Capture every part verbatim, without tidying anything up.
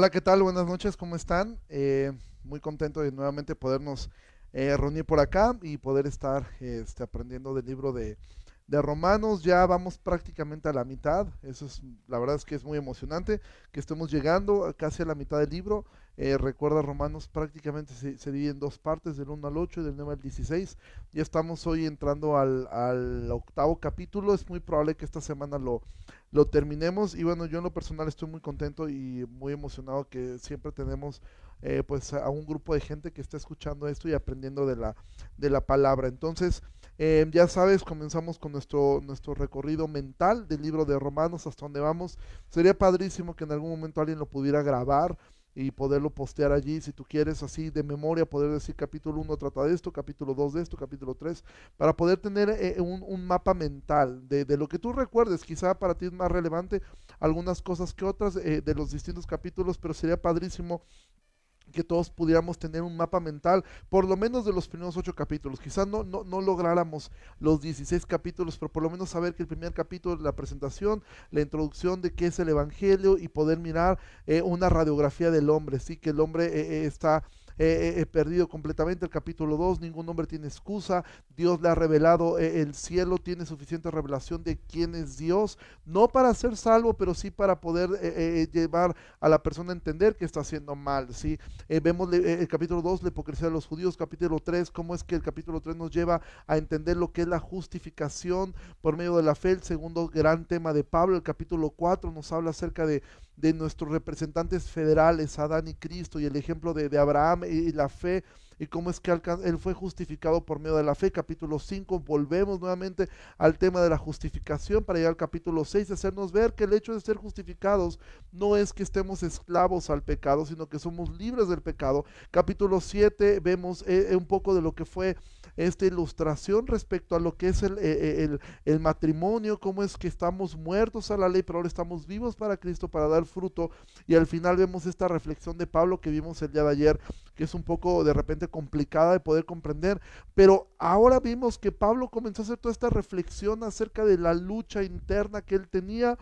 Hola, ¿qué tal? Buenas noches, ¿cómo están? Eh, muy contento de nuevamente podernos eh, reunir por acá y poder estar este, aprendiendo del libro de, de Romanos. Ya vamos prácticamente a la mitad. Eso es, la verdad es que es muy emocionante que estemos llegando casi a la mitad del libro. Eh, recuerda, Romanos prácticamente se, se divide en dos partes, del uno al ocho y del nueve al dieciséis. Ya estamos hoy entrando al, al octavo capítulo. Es muy probable que esta semana lo... lo terminemos. Y bueno, yo en lo personal estoy muy contento y muy emocionado que siempre tenemos eh, pues a un grupo de gente que está escuchando esto y aprendiendo de la, de la palabra. Entonces, eh, ya sabes, comenzamos con nuestro, nuestro recorrido mental del libro de Romanos, hasta donde vamos. Sería padrísimo que en algún momento alguien lo pudiera grabar y poderlo postear allí, si tú quieres, así de memoria, poder decir capítulo uno trata de esto, capítulo dos de esto, capítulo tres, para poder tener eh, un, un mapa mental de, de lo que tú recuerdes. Quizá para ti es más relevante algunas cosas que otras eh, de los distintos capítulos, pero sería padrísimo que todos pudiéramos tener un mapa mental, por lo menos de los primeros ocho capítulos. Quizás no, no, no lográramos los dieciséis capítulos, pero por lo menos saber que el primer capítulo es la presentación, la introducción de qué es el Evangelio, y poder mirar eh, una radiografía del hombre, sí, que el hombre eh, está... Eh, eh, perdido completamente. El capítulo dos, ningún hombre tiene excusa, Dios le ha revelado, eh, el cielo tiene suficiente revelación de quién es Dios, no para ser salvo, pero sí para poder eh, eh, llevar a la persona a entender que está haciendo mal, ¿sí? Eh, vemos eh, el capítulo dos, la hipocresía de los judíos. Capítulo tres, cómo es que el capítulo tres nos lleva a entender lo que es la justificación por medio de la fe, el segundo gran tema de Pablo. El capítulo cuatro nos habla acerca de de nuestros representantes federales, Adán y Cristo, y el ejemplo de, de Abraham y, y la fe, y cómo es que él fue justificado por medio de la fe. Capítulo cinco, volvemos nuevamente al tema de la justificación para llegar al capítulo seis, hacernos ver que el hecho de ser justificados no es que estemos esclavos al pecado, sino que somos libres del pecado. Capítulo siete, vemos eh, un poco de lo que fue esta ilustración respecto a lo que es el, eh, el, el matrimonio, cómo es que estamos muertos a la ley, pero ahora estamos vivos para Cristo, para dar fruto. Y al final vemos esta reflexión de Pablo que vimos el día de ayer, que es un poco de repente complicada de poder comprender, pero ahora vimos que Pablo comenzó a hacer toda esta reflexión acerca de la lucha interna que él tenía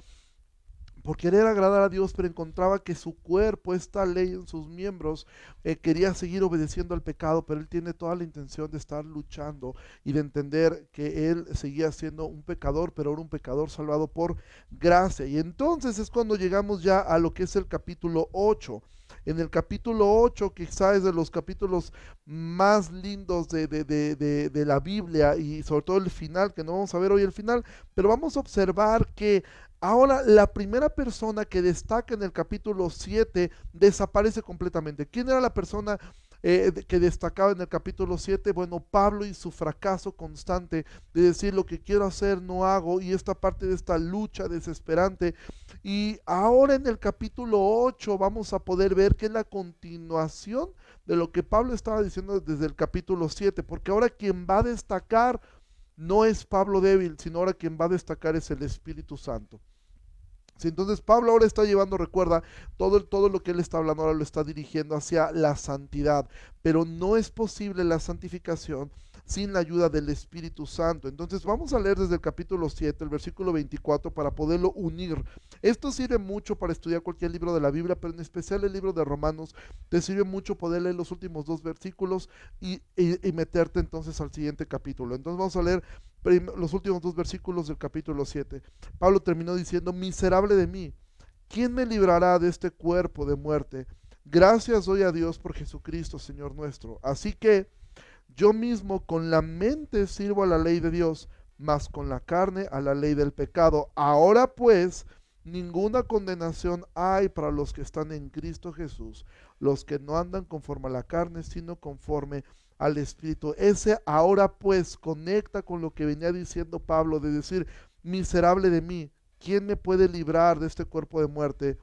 por querer agradar a Dios, pero encontraba que su cuerpo, esta ley en sus miembros, eh, quería seguir obedeciendo al pecado, pero él tiene toda la intención de estar luchando y de entender que él seguía siendo un pecador, pero era un pecador salvado por gracia. Y entonces es cuando llegamos ya a lo que es el capítulo ocho. En el capítulo ocho, quizá es de los capítulos más lindos de, de, de, de, de la Biblia, y sobre todo el final, que no vamos a ver hoy el final, pero vamos a observar que ahora la primera persona que destaca en el capítulo siete desaparece completamente. ¿Quién era la persona eh, que destacaba en el capítulo siete? Bueno, Pablo y su fracaso constante de decir lo que quiero hacer no hago, y esta parte de esta lucha desesperante. Y ahora en el capítulo ocho vamos a poder ver que es la continuación de lo que Pablo estaba diciendo desde el capítulo siete, porque ahora quien va a destacar no es Pablo débil, sino ahora quien va a destacar es el Espíritu Santo. Sí, entonces Pablo ahora está llevando, recuerda, todo, todo lo que él está hablando ahora lo está dirigiendo hacia la santidad, pero no es posible la santificación sin la ayuda del Espíritu Santo. Entonces vamos a leer desde el capítulo siete, el versículo veinticuatro, para poderlo unir. Esto sirve mucho para estudiar cualquier libro de la Biblia, pero en especial el libro de Romanos te sirve mucho poder leer los últimos dos versículos y, y, y meterte entonces al siguiente capítulo. Entonces vamos a leer los últimos dos versículos del capítulo siete. Pablo terminó diciendo: miserable de mí, ¿quién me librará de este cuerpo de muerte? Gracias doy a Dios por Jesucristo, Señor nuestro. Así que yo mismo con la mente sirvo a la ley de Dios, mas con la carne a la ley del pecado. Ahora pues, ninguna condenación hay para los que están en Cristo Jesús, los que no andan conforme a la carne, sino conforme al Espíritu. Ese ahora pues conecta con lo que venía diciendo Pablo de decir: miserable de mí, ¿quién me puede librar de este cuerpo de muerte?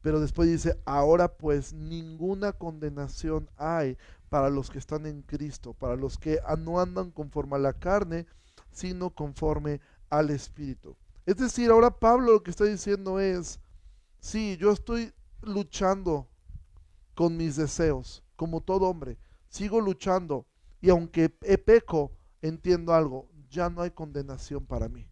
Pero después dice: ahora pues, ninguna condenación hay para los que están en Cristo, para los que no andan conforme a la carne, sino conforme al Espíritu. Es decir, ahora Pablo lo que está diciendo es: sí, yo estoy luchando con mis deseos, como todo hombre, sigo luchando, y aunque peco, entiendo algo: ya no hay condenación para mí,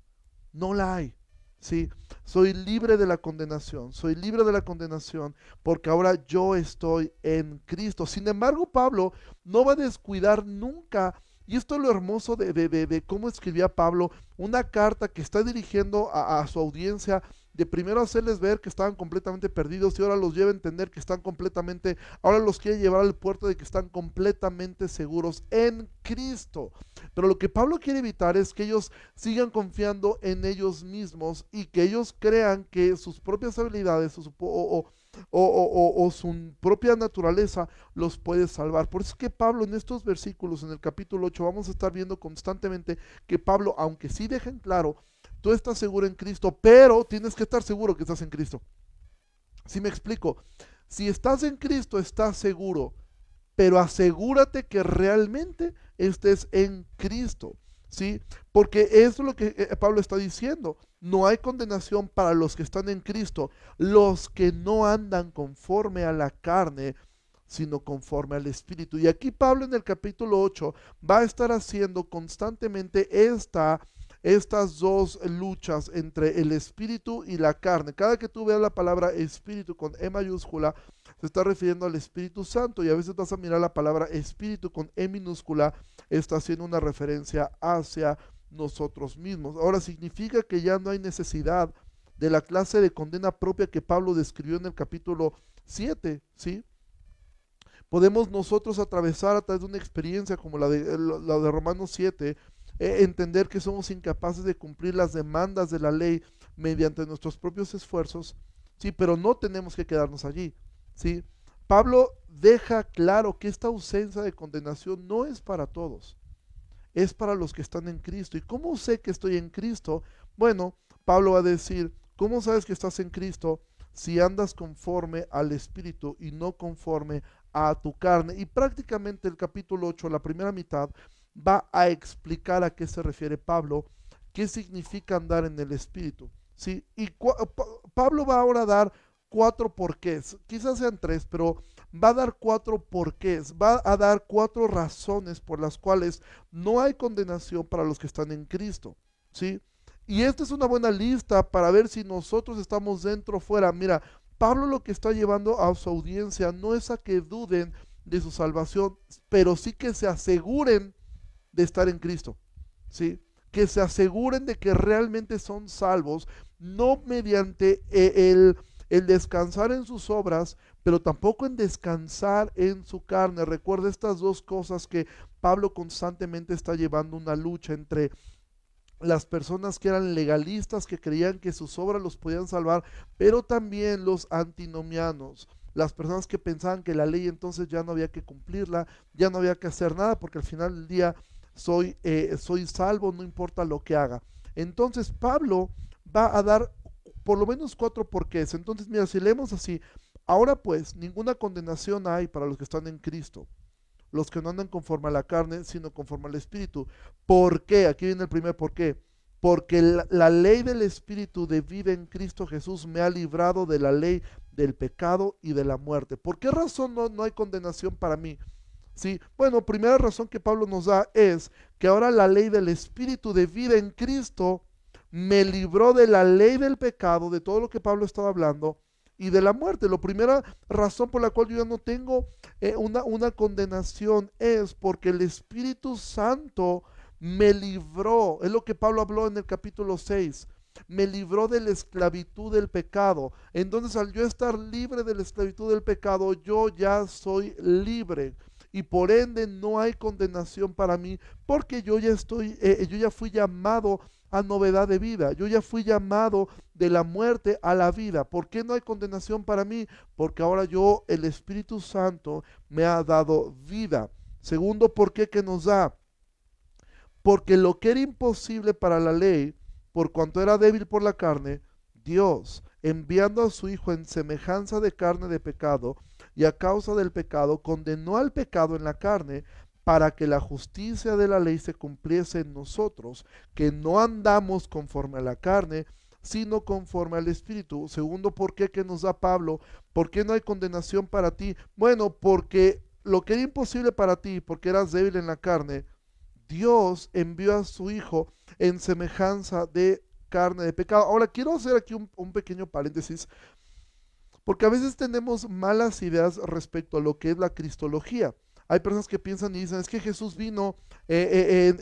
no la hay. ¿sí? Soy libre de la condenación, soy libre de la condenación porque ahora yo estoy en Cristo. Sin embargo, Pablo no va a descuidar nunca, y esto es lo hermoso de, de, de, de cómo escribía Pablo, una carta que está dirigiendo a, a su audiencia, de primero hacerles ver que estaban completamente perdidos y ahora los lleva a entender que están completamente, ahora los quiere llevar al puerto de que están completamente seguros en Cristo. Pero lo que Pablo quiere evitar es que ellos sigan confiando en ellos mismos y que ellos crean que sus propias habilidades o, o, o, o, o, o su propia naturaleza los puede salvar. Por eso es que Pablo en estos versículos, en el capítulo ocho, vamos a estar viendo constantemente que Pablo, aunque sí deja en claro, tú estás seguro en Cristo, pero tienes que estar seguro que estás en Cristo. ¿Sí me explico? Si estás en Cristo, estás seguro, pero asegúrate que realmente estés en Cristo, ¿sí? Porque eso es lo que Pablo está diciendo. No hay condenación para los que están en Cristo, los que no andan conforme a la carne, sino conforme al Espíritu. Y aquí Pablo en el capítulo ocho va a estar haciendo constantemente esta... estas dos luchas entre el espíritu y la carne. Cada que tú veas la palabra espíritu con E mayúscula, se está refiriendo al Espíritu Santo, y a veces vas a mirar la palabra espíritu con E minúscula, está haciendo una referencia hacia nosotros mismos. Ahora, significa que ya no hay necesidad de la clase de condena propia que Pablo describió en el capítulo siete, ¿sí? Podemos nosotros atravesar a través de una experiencia como la de, la de Romanos siete, entender que somos incapaces de cumplir las demandas de la ley mediante nuestros propios esfuerzos, sí, pero no tenemos que quedarnos allí, sí. Pablo deja claro que esta ausencia de condenación no es para todos, es para los que están en Cristo. ¿Y cómo sé que estoy en Cristo? Bueno, Pablo va a decir, ¿cómo sabes que estás en Cristo? Si andas conforme al Espíritu y no conforme a tu carne. Y prácticamente el capítulo ocho, la primera mitad, va a explicar a qué se refiere Pablo, qué significa andar en el Espíritu, ¿sí? Y Pablo va ahora a dar cuatro porqués, quizás sean tres, pero va a dar cuatro porqués, va a dar cuatro razones por las cuales no hay condenación para los que están en Cristo, ¿sí? Y esta es una buena lista para ver si nosotros estamos dentro o fuera. Mira, Pablo lo que está llevando a su audiencia no es a que duden de su salvación, pero sí que se aseguren de estar en Cristo, ¿sí? Que se aseguren de que realmente son salvos, no mediante el, el descansar en sus obras, pero tampoco en descansar en su carne. Recuerda estas dos cosas que Pablo constantemente está llevando una lucha entre las personas que eran legalistas, que creían que sus obras los podían salvar, pero también los antinomianos, las personas que pensaban que la ley entonces ya no había que cumplirla, ya no había que hacer nada, porque al final del día soy, eh, soy salvo, no importa lo que haga. Entonces Pablo va a dar por lo menos cuatro porqués. Entonces mira, si leemos así, ahora pues, ninguna condenación hay para los que están en Cristo, los que no andan conforme a la carne, sino conforme al Espíritu. ¿Por qué? Aquí viene el primer porqué. Porque la, la ley del Espíritu de vida en Cristo Jesús me ha librado de la ley del pecado y de la muerte. ¿Por qué razón no, no hay condenación para mí? ¿Sí? Bueno, primera razón que Pablo nos da es que ahora la ley del Espíritu de vida en Cristo me libró de la ley del pecado, de todo lo que Pablo estaba hablando, y de la muerte. La primera razón por la cual yo ya no tengo eh, una, una condenación es porque el Espíritu Santo me libró, es lo que Pablo habló en el capítulo seis, me libró de la esclavitud del pecado. Entonces, al yo estar libre de la esclavitud del pecado, yo ya soy libre, y por ende no hay condenación para mí, porque yo ya estoy, eh, yo ya fui llamado a novedad de vida, yo ya fui llamado de la muerte a la vida. ¿Por qué no hay condenación para mí? Porque ahora yo, el Espíritu Santo, me ha dado vida. Segundo, ¿por qué que nos da? Porque lo que era imposible para la ley, por cuanto era débil por la carne, Dios, enviando a su Hijo en semejanza de carne de pecado, y a causa del pecado, condenó al pecado en la carne, para que la justicia de la ley se cumpliese en nosotros, que no andamos conforme a la carne, sino conforme al Espíritu. Segundo, ¿por qué que nos da Pablo? ¿Por qué no hay condenación para ti? Bueno, porque lo que era imposible para ti, porque eras débil en la carne, Dios envió a su Hijo en semejanza de carne de pecado. Ahora, quiero hacer aquí un, un pequeño paréntesis, porque a veces tenemos malas ideas respecto a lo que es la cristología. Hay personas que piensan y dicen, es que Jesús vino eh,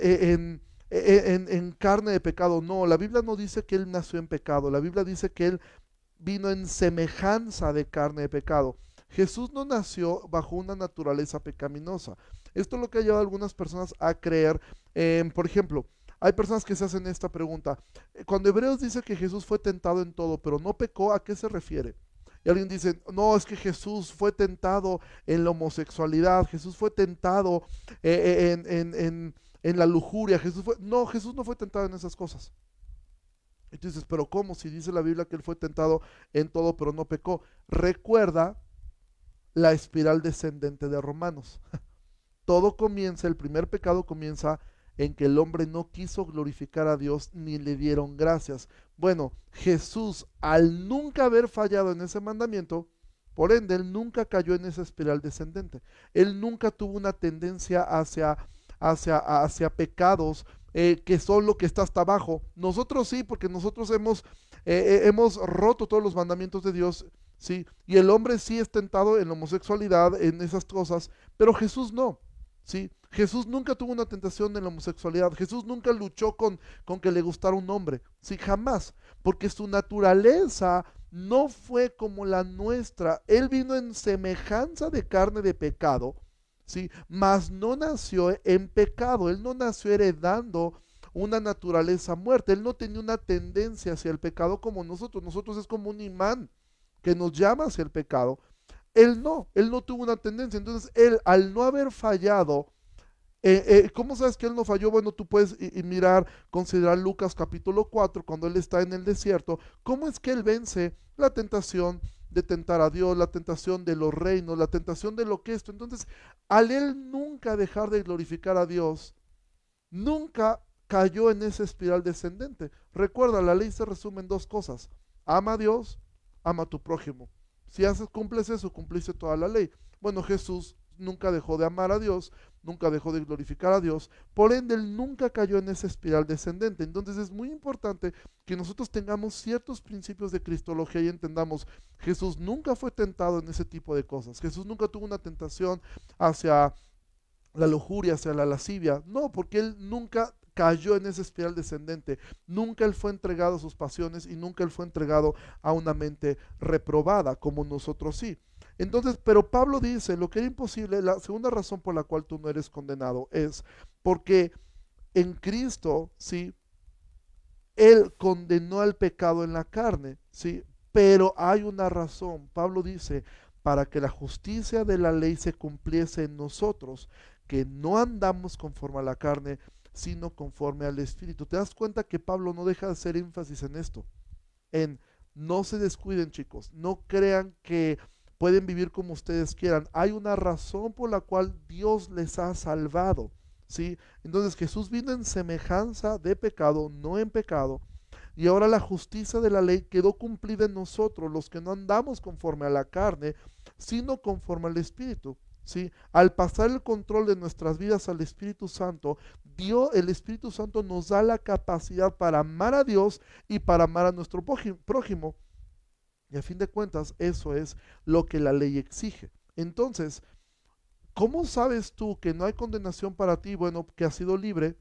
eh, en, en, en, en carne de pecado. No, la Biblia no dice que Él nació en pecado, la Biblia dice que Él vino en semejanza de carne de pecado. Jesús no nació bajo una naturaleza pecaminosa. Esto es lo que ha llevado a algunas personas a creer, eh, por ejemplo, hay personas que se hacen esta pregunta. Cuando Hebreos dice que Jesús fue tentado en todo, pero no pecó, ¿a qué se refiere? Y alguien dice, no, es que Jesús fue tentado en la homosexualidad, Jesús fue tentado eh, en, en, en, en la lujuria, Jesús fue... No, Jesús no fue tentado en esas cosas. Entonces, ¿pero cómo? Si dice la Biblia que Él fue tentado en todo, pero no pecó. Recuerda la espiral descendente de Romanos. Todo comienza, el primer pecado comienza en que el hombre no quiso glorificar a Dios ni le dieron gracias. Bueno, Jesús, al nunca haber fallado en ese mandamiento, por ende, Él nunca cayó en esa espiral descendente. Él nunca tuvo una tendencia hacia, hacia, hacia pecados eh, que son lo que está hasta abajo. Nosotros sí, porque nosotros hemos, eh, hemos roto todos los mandamientos de Dios, ¿sí? Y el hombre sí es tentado en la homosexualidad, en esas cosas, pero Jesús no, ¿sí? Jesús nunca tuvo una tentación en la homosexualidad. Jesús nunca luchó con, con que le gustara un hombre. Sí, jamás. Porque su naturaleza no fue como la nuestra. Él vino en semejanza de carne de pecado, ¿sí? Mas no nació en pecado. Él no nació heredando una naturaleza muerta. Él no tenía una tendencia hacia el pecado como nosotros. Nosotros es como un imán que nos llama hacia el pecado. Él no. Él no tuvo una tendencia. Entonces, Él, al no haber fallado... Eh, eh, ¿Cómo sabes que Él no falló? Bueno, tú puedes y, y mirar, considerar Lucas capítulo cuatro, cuando Él está en el desierto. ¿Cómo es que Él vence la tentación de tentar a Dios, la tentación de los reinos, la tentación de lo que esto? Entonces, al Él nunca dejar de glorificar a Dios, nunca cayó en esa espiral descendente. Recuerda, la ley se resume en dos cosas: ama a Dios, ama a tu prójimo. Si haces, cumples eso, cumpliste toda la ley. Bueno, Jesús nunca dejó de amar a Dios, nunca dejó de glorificar a Dios, por ende Él nunca cayó en esa espiral descendente. Entonces es muy importante que nosotros tengamos ciertos principios de cristología y entendamos, Jesús nunca fue tentado en ese tipo de cosas, Jesús nunca tuvo una tentación hacia la lujuria, hacia la lascivia, no, porque Él nunca cayó en esa espiral descendente, nunca Él fue entregado a sus pasiones y nunca Él fue entregado a una mente reprobada, como nosotros sí. Entonces, pero Pablo dice, lo que era imposible, la segunda razón por la cual tú no eres condenado es porque en Cristo, ¿sí? Él condenó al pecado en la carne, ¿sí? Pero hay una razón, Pablo dice, para que la justicia de la ley se cumpliese en nosotros, que no andamos conforme a la carne, sino conforme al Espíritu. ¿Te das cuenta que Pablo no deja de hacer énfasis en esto? En, no se descuiden, chicos, no crean que... pueden vivir como ustedes quieran. Hay una razón por la cual Dios les ha salvado, ¿sí? Entonces Jesús vino en semejanza de pecado, no en pecado. Y ahora la justicia de la ley quedó cumplida en nosotros, los que no andamos conforme a la carne, sino conforme al Espíritu, ¿sí? Al pasar el control de nuestras vidas al Espíritu Santo, Dios, el Espíritu Santo nos da la capacidad para amar a Dios y para amar a nuestro prójimo. Y a fin de cuentas, eso es lo que la ley exige. Entonces, ¿cómo sabes tú que no hay condenación para ti? Bueno, que has sido libre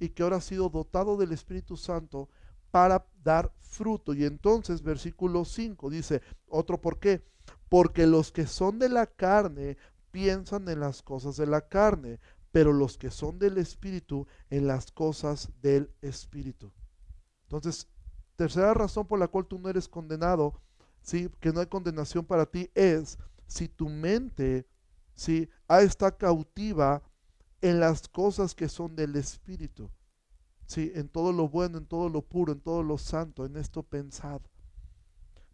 y que ahora has sido dotado del Espíritu Santo para dar fruto. Y entonces, versículo cinco dice, otro por qué. Porque los que son de la carne piensan en las cosas de la carne, pero los que son del Espíritu en las cosas del Espíritu. Entonces, tercera razón por la cual tú no eres condenado, ¿sí? Que no hay condenación para ti, es si tu mente, ¿sí? Ah, está cautiva en las cosas que son del Espíritu, ¿sí? En todo lo bueno, en todo lo puro, en todo lo santo, en esto pensad.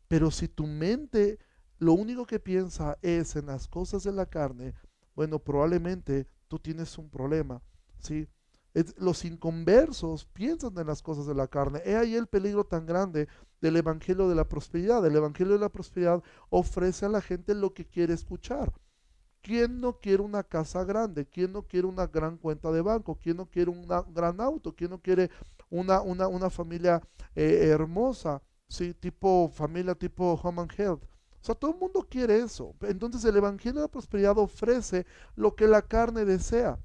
Pero si tu mente lo único que piensa es en las cosas de la carne, bueno, probablemente tú tienes un problema, ¿sí? Los inconversos piensan en las cosas de la carne. He ahí el peligro tan grande del evangelio de la prosperidad. El evangelio de la prosperidad ofrece a la gente lo que quiere escuchar. ¿Quién no quiere una casa grande? ¿Quién no quiere una gran cuenta de banco? ¿Quién no quiere un gran auto? ¿Quién no quiere una, una, una familia eh, hermosa, ¿sí? Tipo familia, tipo Home and Health. O sea, todo el mundo quiere eso. Entonces el Evangelio de la Prosperidad ofrece lo que la carne desea.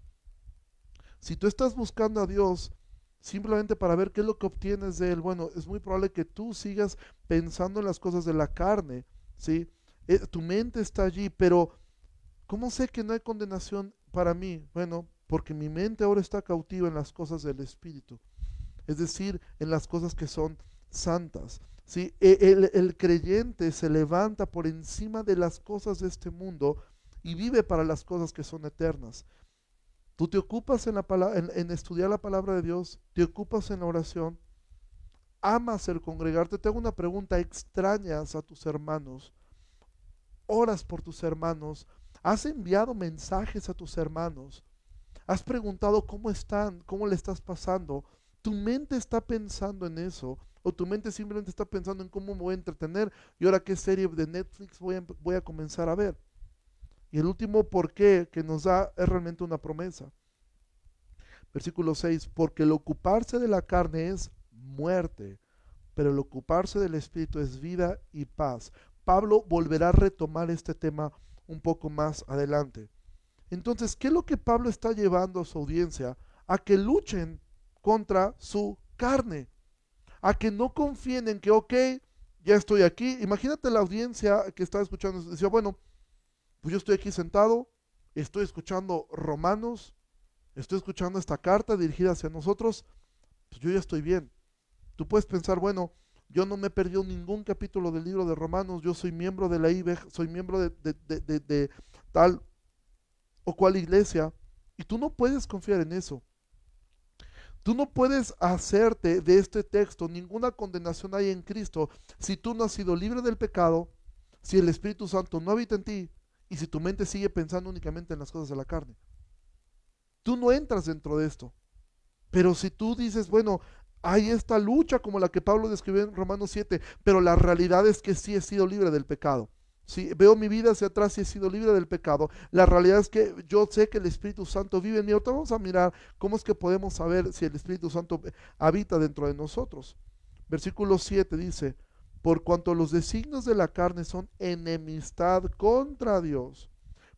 Si tú estás buscando a Dios simplemente para ver qué es lo que obtienes de Él, bueno, es muy probable que tú sigas pensando en las cosas de la carne, ¿sí? Eh, tu mente está allí, pero ¿cómo sé que no hay condenación para mí? Bueno, porque mi mente ahora está cautiva en las cosas del Espíritu, es decir, en las cosas que son santas, ¿sí? El, el creyente se levanta por encima de las cosas de este mundo y vive para las cosas que son eternas. Tú te ocupas en, la palabra, en, en estudiar la palabra de Dios, te ocupas en la oración, amas el congregarte. Te hago una pregunta, ¿extrañas a tus hermanos? ¿Oras por tus hermanos? ¿Has enviado mensajes a tus hermanos? ¿Has preguntado cómo están, cómo le estás pasando? ¿Tu mente está pensando en eso? ¿O tu mente simplemente está pensando en cómo me voy a entretener y ahora qué serie de Netflix voy a, voy a comenzar a ver? Y el último por qué que nos da es realmente una promesa. Versículo seis, porque el ocuparse de la carne es muerte, pero el ocuparse del Espíritu es vida y paz. Pablo volverá a retomar este tema un poco más adelante. Entonces, ¿qué es lo que Pablo está llevando a su audiencia? A que luchen contra su carne, a que no confíen en que, ok, ya estoy aquí. Imagínate la audiencia que está escuchando, decía, bueno, pues yo estoy aquí sentado, estoy escuchando Romanos, estoy escuchando esta carta dirigida hacia nosotros, pues yo ya estoy bien. Tú puedes pensar, bueno, yo no me he perdido ningún capítulo del libro de Romanos, yo soy miembro de la I B E J, soy miembro de, de, de, de, de tal o cual iglesia, y tú no puedes confiar en eso. Tú no puedes hacerte de este texto, ninguna condenación hay en Cristo, si tú no has sido libre del pecado, si el Espíritu Santo no habita en ti, y si tu mente sigue pensando únicamente en las cosas de la carne. Tú no entras dentro de esto. Pero si tú dices, bueno, hay esta lucha como la que Pablo describió en Romanos siete, pero la realidad es que sí he sido libre del pecado. Si veo mi vida hacia atrás y he sido libre del pecado, la realidad es que yo sé que el Espíritu Santo vive en mí. Ahorita vamos a mirar cómo es que podemos saber si el Espíritu Santo habita dentro de nosotros. Versículo siete dice, por cuanto los designios de la carne son enemistad contra Dios,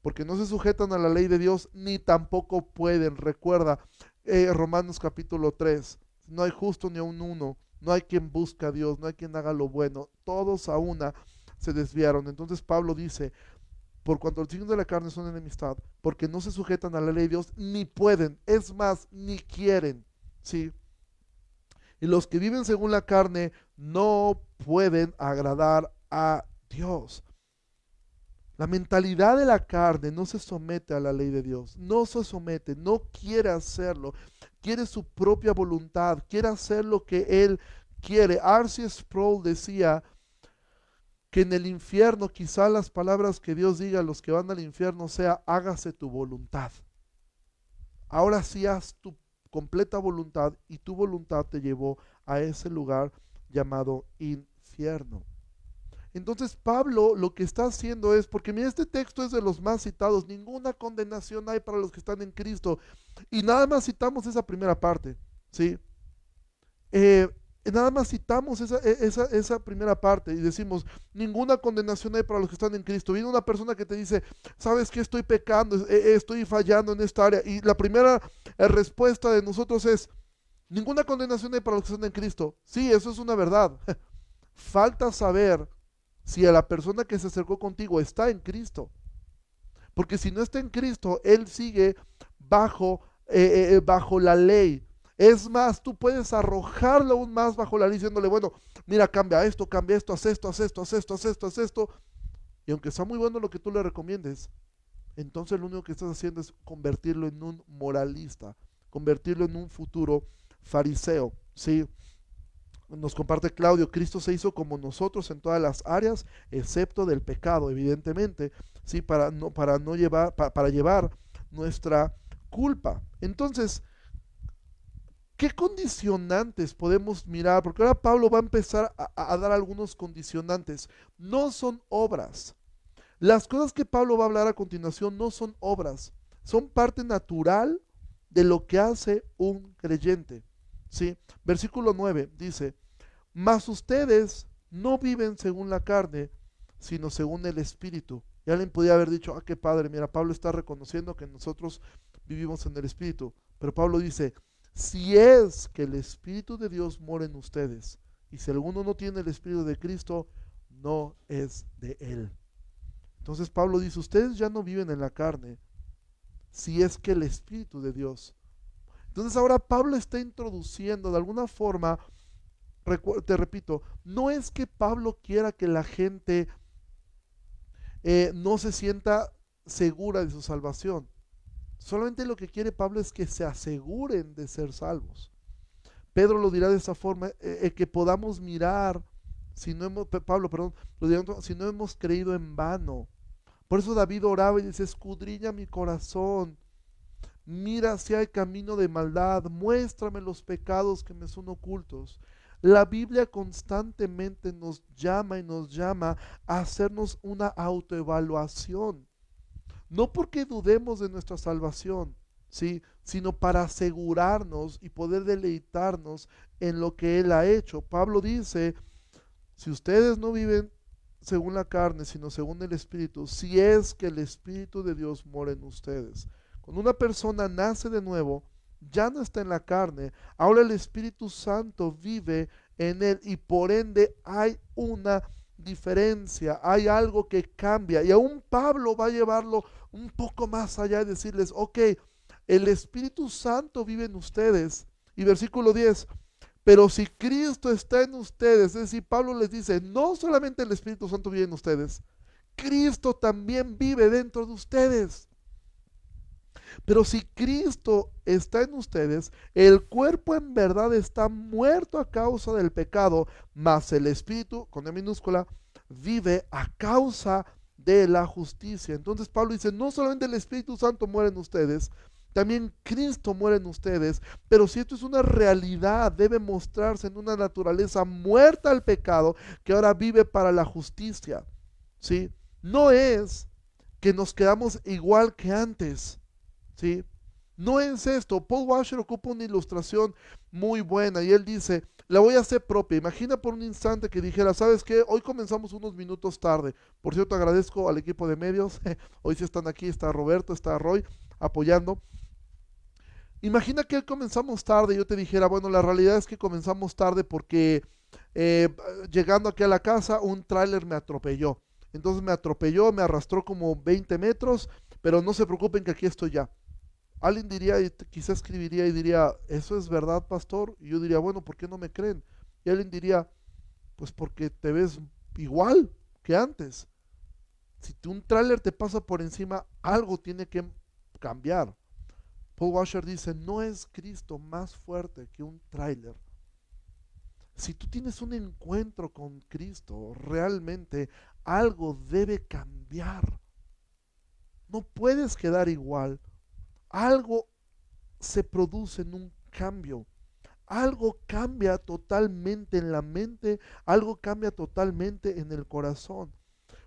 porque no se sujetan a la ley de Dios, ni tampoco pueden. Recuerda, eh, Romanos capítulo tres, no hay justo ni aun uno, no hay quien busca a Dios, no hay quien haga lo bueno, todos a una se desviaron. Entonces Pablo dice, por cuanto los designios de la carne son enemistad, porque no se sujetan a la ley de Dios, ni pueden, es más, ni quieren, ¿sí? Y los que viven según la carne no pueden agradar a Dios. La mentalidad de la carne no se somete a la ley de Dios, no se somete, no quiere hacerlo, quiere su propia voluntad, quiere hacer lo que él quiere. R C Sproul decía que en el infierno quizá las palabras que Dios diga a los que van al infierno sea, hágase tu voluntad. Ahora sí haz tu completa voluntad, y tu voluntad te llevó a ese lugar llamado infierno. Entonces Pablo lo que está haciendo es, porque mira, este texto es de los más citados, ninguna condenación hay para los que están en Cristo, y nada más citamos esa primera parte, ¿sí? Eh, nada más citamos esa, esa, esa primera parte y decimos, ninguna condenación hay para los que están en Cristo. Viene una persona que te dice, ¿sabes qué? Estoy pecando, estoy fallando en esta área, y la primera respuesta de nosotros es, ninguna condenación hay para los que están en Cristo. Sí, eso es una verdad. Falta saber si a la persona que se acercó contigo está en Cristo. Porque si no está en Cristo, él sigue bajo, eh, eh, bajo la ley. Es más, tú puedes arrojarlo aún más bajo la ley, diciéndole, bueno, mira, cambia esto, cambia esto, haz esto, haz esto, haz esto, haz esto, haz esto. Y aunque sea muy bueno lo que tú le recomiendes, entonces lo único que estás haciendo es convertirlo en un moralista, convertirlo en un futuro fariseo, ¿sí? Nos comparte Claudio, Cristo se hizo como nosotros en todas las áreas, excepto del pecado, evidentemente, ¿sí? Para no, para no llevar, para, para llevar nuestra culpa. Entonces, ¿qué condicionantes podemos mirar? Porque ahora Pablo va a empezar a, a dar algunos condicionantes. No son obras. Las cosas que Pablo va a hablar a continuación no son obras, son parte natural de lo que hace un creyente. ¿sí? Versículo nueve dice, mas ustedes no viven según la carne, sino según el Espíritu. Y alguien podía haber dicho, ah, qué padre, mira, Pablo está reconociendo que nosotros vivimos en el Espíritu. Pero Pablo dice, si es que el Espíritu de Dios mora en ustedes, y si alguno no tiene el Espíritu de Cristo, no es de él. Entonces Pablo dice, ustedes ya no viven en la carne, si es que el Espíritu de Dios. Entonces ahora Pablo está introduciendo de alguna forma, te repito, no es que Pablo quiera que la gente eh, no se sienta segura de su salvación. Solamente lo que quiere Pablo es que se aseguren de ser salvos. Pedro lo dirá de esta forma, eh, eh, que podamos mirar, si no hemos, Pablo, perdón, lo dirá, si no hemos creído en vano. Por eso David oraba y dice, escudriña mi corazón, mira si hay camino de maldad, muéstrame los pecados que me son ocultos. La Biblia constantemente nos llama y nos llama a hacernos una autoevaluación. No porque dudemos de nuestra salvación, ¿sí?, sino para asegurarnos y poder deleitarnos en lo que Él ha hecho. Pablo dice, si ustedes no viven según la carne, sino según el Espíritu, si es que el Espíritu de Dios mora en ustedes. Cuando una persona nace de nuevo, ya no está en la carne, ahora el Espíritu Santo vive en él y por ende hay una diferencia, hay algo que cambia. Y aún Pablo va a llevarlo un poco más allá y decirles, ok, el Espíritu Santo vive en ustedes. Y versículo diez, pero si Cristo está en ustedes, es decir, Pablo les dice, no solamente el Espíritu Santo vive en ustedes, Cristo también vive dentro de ustedes. Pero si Cristo está en ustedes, el cuerpo en verdad está muerto a causa del pecado, mas el Espíritu, con E minúscula, vive a causa de la justicia. Entonces Pablo dice, no solamente el Espíritu Santo muere en ustedes, también Cristo muere en ustedes, pero si esto es una realidad, debe mostrarse en una naturaleza muerta al pecado, que ahora vive para la justicia, ¿sí? No es que nos quedamos igual que antes, ¿sí? No es esto. Paul Washer ocupa una ilustración muy buena y él dice, la voy a hacer propia. Imagina por un instante que dijera, ¿sabes qué? Hoy comenzamos unos minutos tarde. Por cierto, agradezco al equipo de medios. Hoy sí están aquí, está Roberto, está Roy apoyando. Imagina que hoy comenzamos tarde y yo te dijera, bueno, la realidad es que comenzamos tarde porque eh, llegando aquí a la casa un tráiler me atropelló. Entonces me atropelló, me arrastró como veinte metros, pero no se preocupen que aquí estoy ya. Alguien diría, y quizás escribiría y diría, ¿eso es verdad, pastor? Y yo diría, bueno, ¿por qué no me creen? Y alguien diría, pues porque te ves igual que antes. Si un tráiler te pasa por encima, algo tiene que cambiar. Paul Washer dice, no es Cristo más fuerte que un tráiler. Si tú tienes un encuentro con Cristo, realmente algo debe cambiar. No puedes quedar igual. Algo se produce en un cambio. Algo cambia totalmente en la mente. Algo cambia totalmente en el corazón.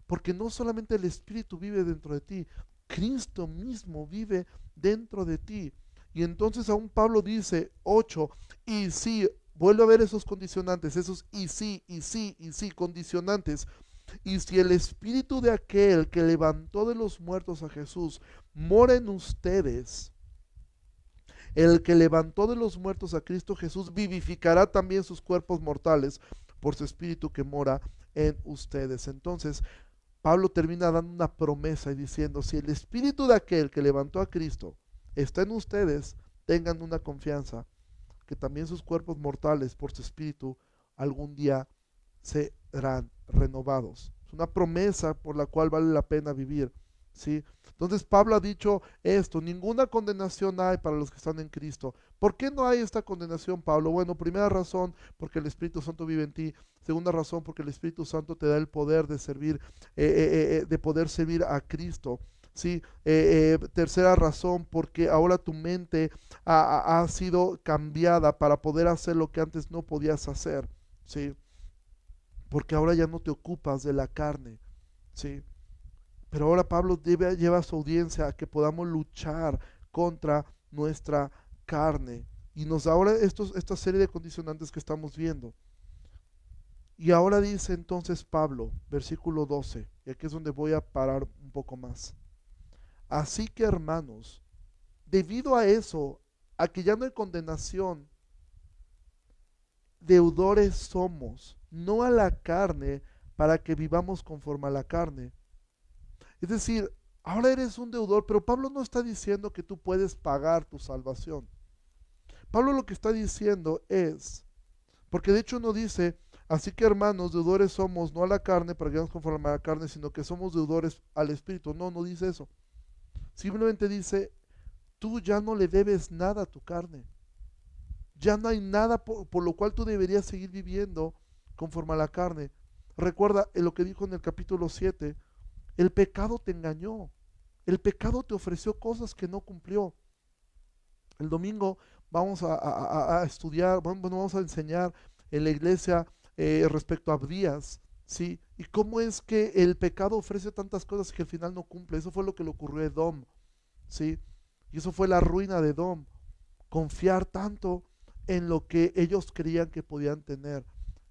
Porque no solamente el Espíritu vive dentro de ti. Cristo mismo vive dentro de ti. Y entonces aún Pablo dice, ocho, y sí, vuelve a ver esos condicionantes, esos y sí, y sí, y sí, condicionantes. Y si el Espíritu de aquel que levantó de los muertos a Jesús mora en ustedes, el que levantó de los muertos a Cristo Jesús vivificará también sus cuerpos mortales por su Espíritu que mora en ustedes. Entonces, Pablo termina dando una promesa y diciendo, si el Espíritu de aquel que levantó a Cristo está en ustedes, tengan una confianza que también sus cuerpos mortales por su Espíritu algún día serán renovados. Es una promesa por la cual vale la pena vivir, ¿sí? Entonces Pablo ha dicho esto, ninguna condenación hay para los que están en Cristo. ¿Por qué no hay esta condenación, Pablo? Bueno, primera razón, porque el Espíritu Santo vive en ti. Segunda razón, porque el Espíritu Santo te da el poder de servir, eh, eh, eh, de poder servir a Cristo, ¿sí? Eh, eh, tercera razón, porque ahora tu mente ha, ha sido cambiada para poder hacer lo que antes no podías hacer, ¿sí? Porque ahora ya no te ocupas de la carne, ¿sí? Pero ahora Pablo debe, lleva a su audiencia a que podamos luchar contra nuestra carne. y nos da ahora estos, esta serie de condicionantes que estamos viendo. Y ahora dice entonces Pablo, versículo doce, y aquí es donde voy a parar un poco más. Así que, hermanos, debido a eso, a que ya no hay condenación, deudores somos, no a la carne, para que vivamos conforme a la carne. Es decir, ahora eres un deudor, pero Pablo no está diciendo que tú puedes pagar tu salvación. Pablo lo que está diciendo es, porque de hecho no dice, así que hermanos, deudores somos, no a la carne, para que vivamos conforme a la carne, sino que somos deudores al Espíritu. No, no dice eso. Simplemente dice, tú ya no le debes nada a tu carne. Ya no hay nada por, por lo cual tú deberías seguir viviendo conforme a la carne. Recuerda lo que dijo en el capítulo siete, el pecado te engañó, el pecado te ofreció cosas que no cumplió. El domingo vamos a, a, a estudiar, bueno, vamos a enseñar en la iglesia eh, respecto a Abdías, ¿sí? Y cómo es que el pecado ofrece tantas cosas que al final no cumple. Eso fue lo que le ocurrió a Edom, ¿sí? Y eso fue la ruina de Edom, confiar tanto en lo que ellos creían que podían tener.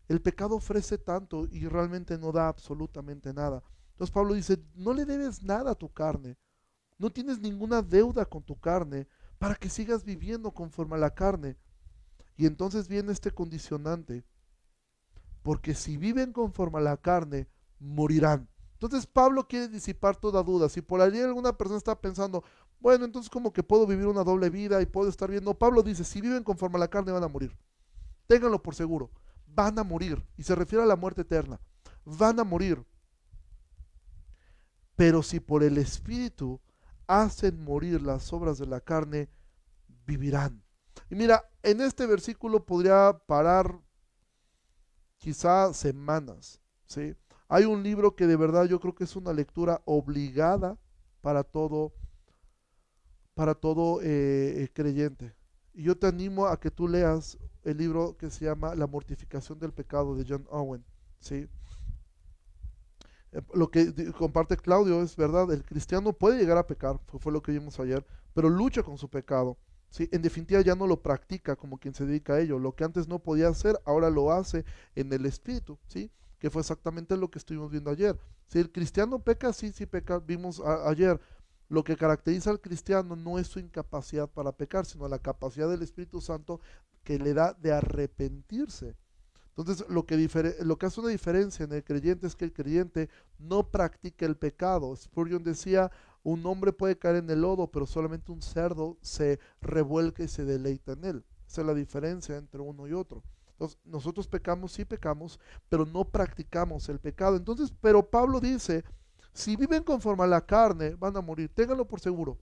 El pecado ofrece tanto y realmente no da absolutamente nada. Entonces Pablo dice, no le debes nada a tu carne, no tienes ninguna deuda con tu carne para que sigas viviendo conforme a la carne. Y entonces viene este condicionante, porque si viven conforme a la carne, morirán. Entonces Pablo quiere disipar toda duda. Si por allí alguna persona está pensando, bueno, entonces como que puedo vivir una doble vida y puedo estar bien. No, Pablo dice, si viven conforme a la carne van a morir, ténganlo por seguro. Van a morir, y se refiere a la muerte eterna, van a morir. Pero si por el Espíritu hacen morir las obras de la carne, vivirán. Y mira, en este versículo podría parar quizá semanas, ¿sí? Hay un libro que de verdad yo creo que es una lectura obligada para todo, para todo eh, creyente. Y yo te animo a que tú leas el libro que se llama La mortificación del pecado de John Owen, ¿sí? Lo que comparte Claudio es verdad, el cristiano puede llegar a pecar, fue lo que vimos ayer, pero lucha con su pecado, ¿sí? En definitiva ya no lo practica como quien se dedica a ello, lo que antes no podía hacer, ahora lo hace en el Espíritu, ¿sí? Que fue exactamente lo que estuvimos viendo ayer. Si el cristiano peca, sí, sí peca, vimos a, ayer, lo que caracteriza al cristiano no es su incapacidad para pecar, sino la capacidad del Espíritu Santo que le da de arrepentirse. Entonces, lo que, lo que hace una diferencia en el creyente es que el creyente no practica el pecado. Spurgeon decía, un hombre puede caer en el lodo, pero solamente un cerdo se revuelca y se deleita en él. Esa es la diferencia entre uno y otro. Entonces, nosotros pecamos, sí pecamos, pero no practicamos el pecado. Entonces, pero Pablo dice, si viven conforme a la carne, van a morir. Ténganlo por seguro.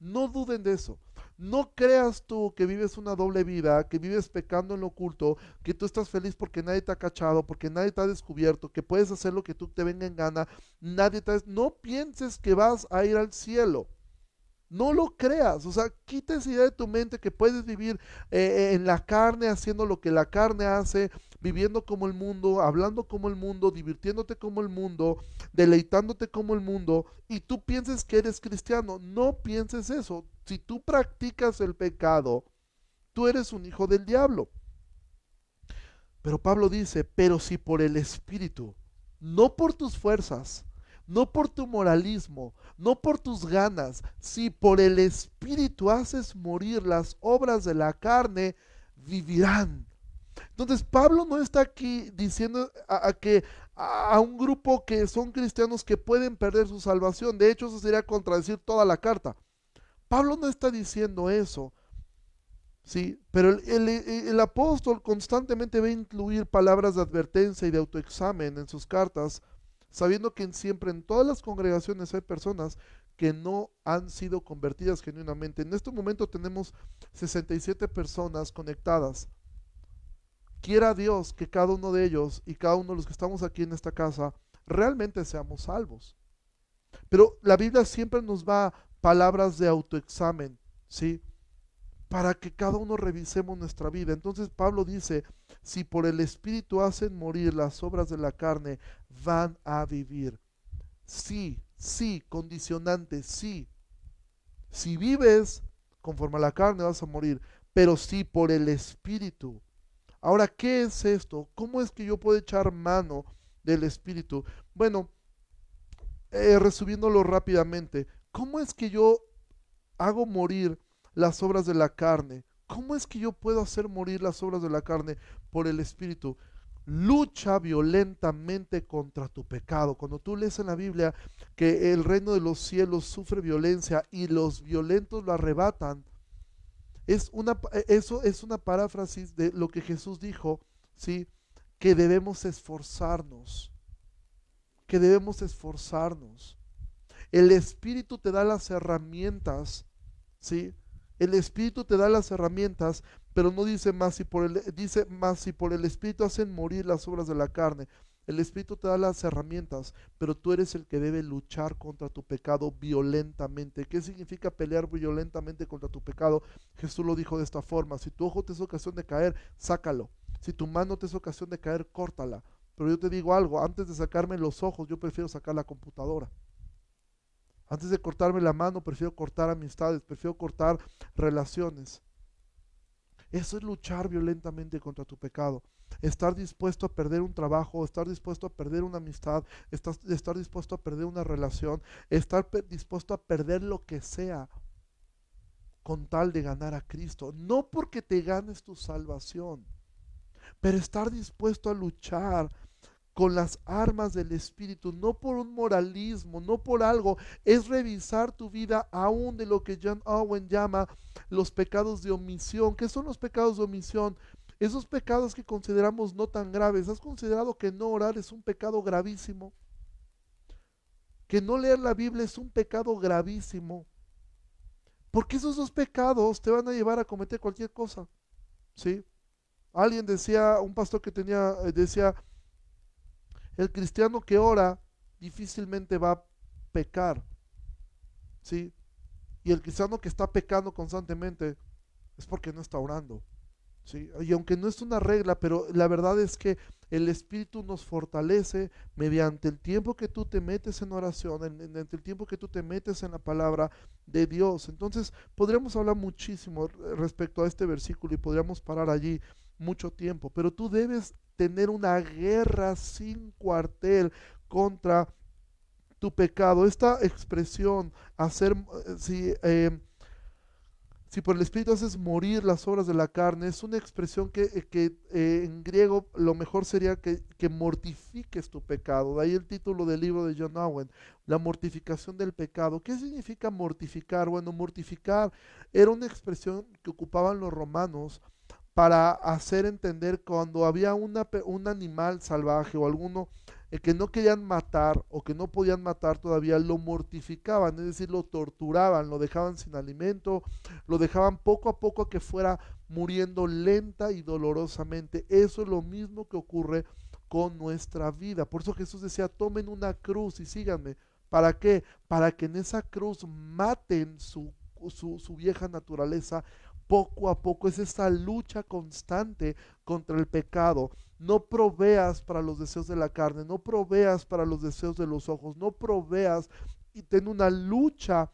No duden de eso. No creas tú que vives una doble vida, que vives pecando en lo oculto, que tú estás feliz porque nadie te ha cachado, porque nadie te ha descubierto, que puedes hacer lo que tú te venga en gana. Nadie te ha... No pienses que vas a ir al cielo. No lo creas. O sea, quita esa idea de tu mente que puedes vivir eh, en la carne, haciendo lo que la carne hace, viviendo como el mundo, hablando como el mundo, divirtiéndote como el mundo, deleitándote como el mundo, y tú pienses que eres cristiano. No pienses eso. Si tú practicas el pecado, tú eres un hijo del diablo. Pero Pablo dice, pero si por el Espíritu, no por tus fuerzas, no por tu moralismo, no por tus ganas, si por el Espíritu haces morir las obras de la carne, vivirán. Entonces Pablo no está aquí diciendo a, a que a, a un grupo que son cristianos que pueden perder su salvación. De hecho, eso sería contradecir toda la carta. Pablo no está diciendo eso, ¿sí? Pero el, el, el apóstol constantemente va a incluir palabras de advertencia y de autoexamen en sus cartas, sabiendo que siempre en todas las congregaciones hay personas que no han sido convertidas genuinamente. En este momento tenemos sesenta y siete personas conectadas. Quiera Dios que cada uno de ellos y cada uno de los que estamos aquí en esta casa realmente seamos salvos. Pero la Biblia siempre nos da palabras de autoexamen, ¿sí? Para que cada uno revisemos nuestra vida. Entonces Pablo dice, si por el Espíritu hacen morir las obras de la carne, van a vivir. Sí, sí, condicionante, sí. Si vives conforme a la carne vas a morir, pero sí por el Espíritu. Ahora, ¿qué es esto? ¿Cómo es que yo puedo echar mano del Espíritu? Bueno, eh, resumiéndolo rápidamente, ¿cómo es que yo hago morir las obras de la carne? ¿Cómo es que yo puedo hacer morir las obras de la carne? Por el Espíritu. Lucha violentamente contra tu pecado. Cuando tú lees en la Biblia que el reino de los cielos sufre violencia y los violentos lo arrebatan, es una, eso es una paráfrasis de lo que Jesús dijo, ¿sí? Que debemos esforzarnos, que debemos esforzarnos. El Espíritu te da las herramientas, ¿sí? El Espíritu te da las herramientas, pero no dice más si por el, dice más si por el Espíritu hacen morir las obras de la carne. El Espíritu te da las herramientas, pero tú eres el que debe luchar contra tu pecado violentamente. ¿Qué significa pelear violentamente contra tu pecado? Jesús lo dijo de esta forma: si tu ojo te es ocasión de caer, sácalo. Si tu mano te es ocasión de caer, córtala. Pero yo te digo algo, antes de sacarme los ojos, yo prefiero sacar la computadora. Antes de cortarme la mano, prefiero cortar amistades, prefiero cortar relaciones. Eso es luchar violentamente contra tu pecado. Estar dispuesto a perder un trabajo, estar dispuesto a perder una amistad, estar, estar dispuesto a perder una relación, estar dispuesto a perder lo que sea con tal de ganar a Cristo. No porque te ganes tu salvación, pero estar dispuesto a luchar con las armas del Espíritu, no por un moralismo, no por algo, es revisar tu vida aún de lo que John Owen llama los pecados de omisión. ¿Qué son los pecados de omisión? Esos pecados que consideramos no tan graves. ¿Has considerado que no orar es un pecado gravísimo? Que no leer la Biblia es un pecado gravísimo. Porque esos dos pecados te van a llevar a cometer cualquier cosa, ¿sí? Alguien decía, un pastor que tenía, decía... el cristiano que ora difícilmente va a pecar, ¿sí? Y el cristiano que está pecando constantemente es porque no está orando, ¿sí? Y aunque no es una regla, pero la verdad es que el Espíritu nos fortalece mediante el tiempo que tú te metes en oración, mediante el tiempo que tú te metes en la palabra de Dios. Entonces, podríamos hablar muchísimo respecto a este versículo y podríamos parar allí mucho tiempo, pero tú debes tener una guerra sin cuartel contra tu pecado. Esta expresión, hacer, si, eh, si por el Espíritu haces morir las obras de la carne, es una expresión que, que eh, en griego lo mejor sería que, que mortifiques tu pecado. De ahí el título del libro de John Owen, la mortificación del pecado. ¿Qué significa mortificar? Bueno, mortificar era una expresión que ocupaban los romanos para hacer entender cuando había una, un animal salvaje o alguno eh, que no querían matar o que no podían matar todavía, lo mortificaban, es decir, lo torturaban, lo dejaban sin alimento, lo dejaban poco a poco a que fuera muriendo lenta y dolorosamente. Eso es lo mismo que ocurre con nuestra vida. Por eso Jesús decía, tomen una cruz y síganme. ¿Para qué? Para que en esa cruz maten su, su, su vieja naturaleza. Poco a poco es esta lucha constante contra el pecado. No proveas para los deseos de la carne, no proveas para los deseos de los ojos, no proveas, y ten una lucha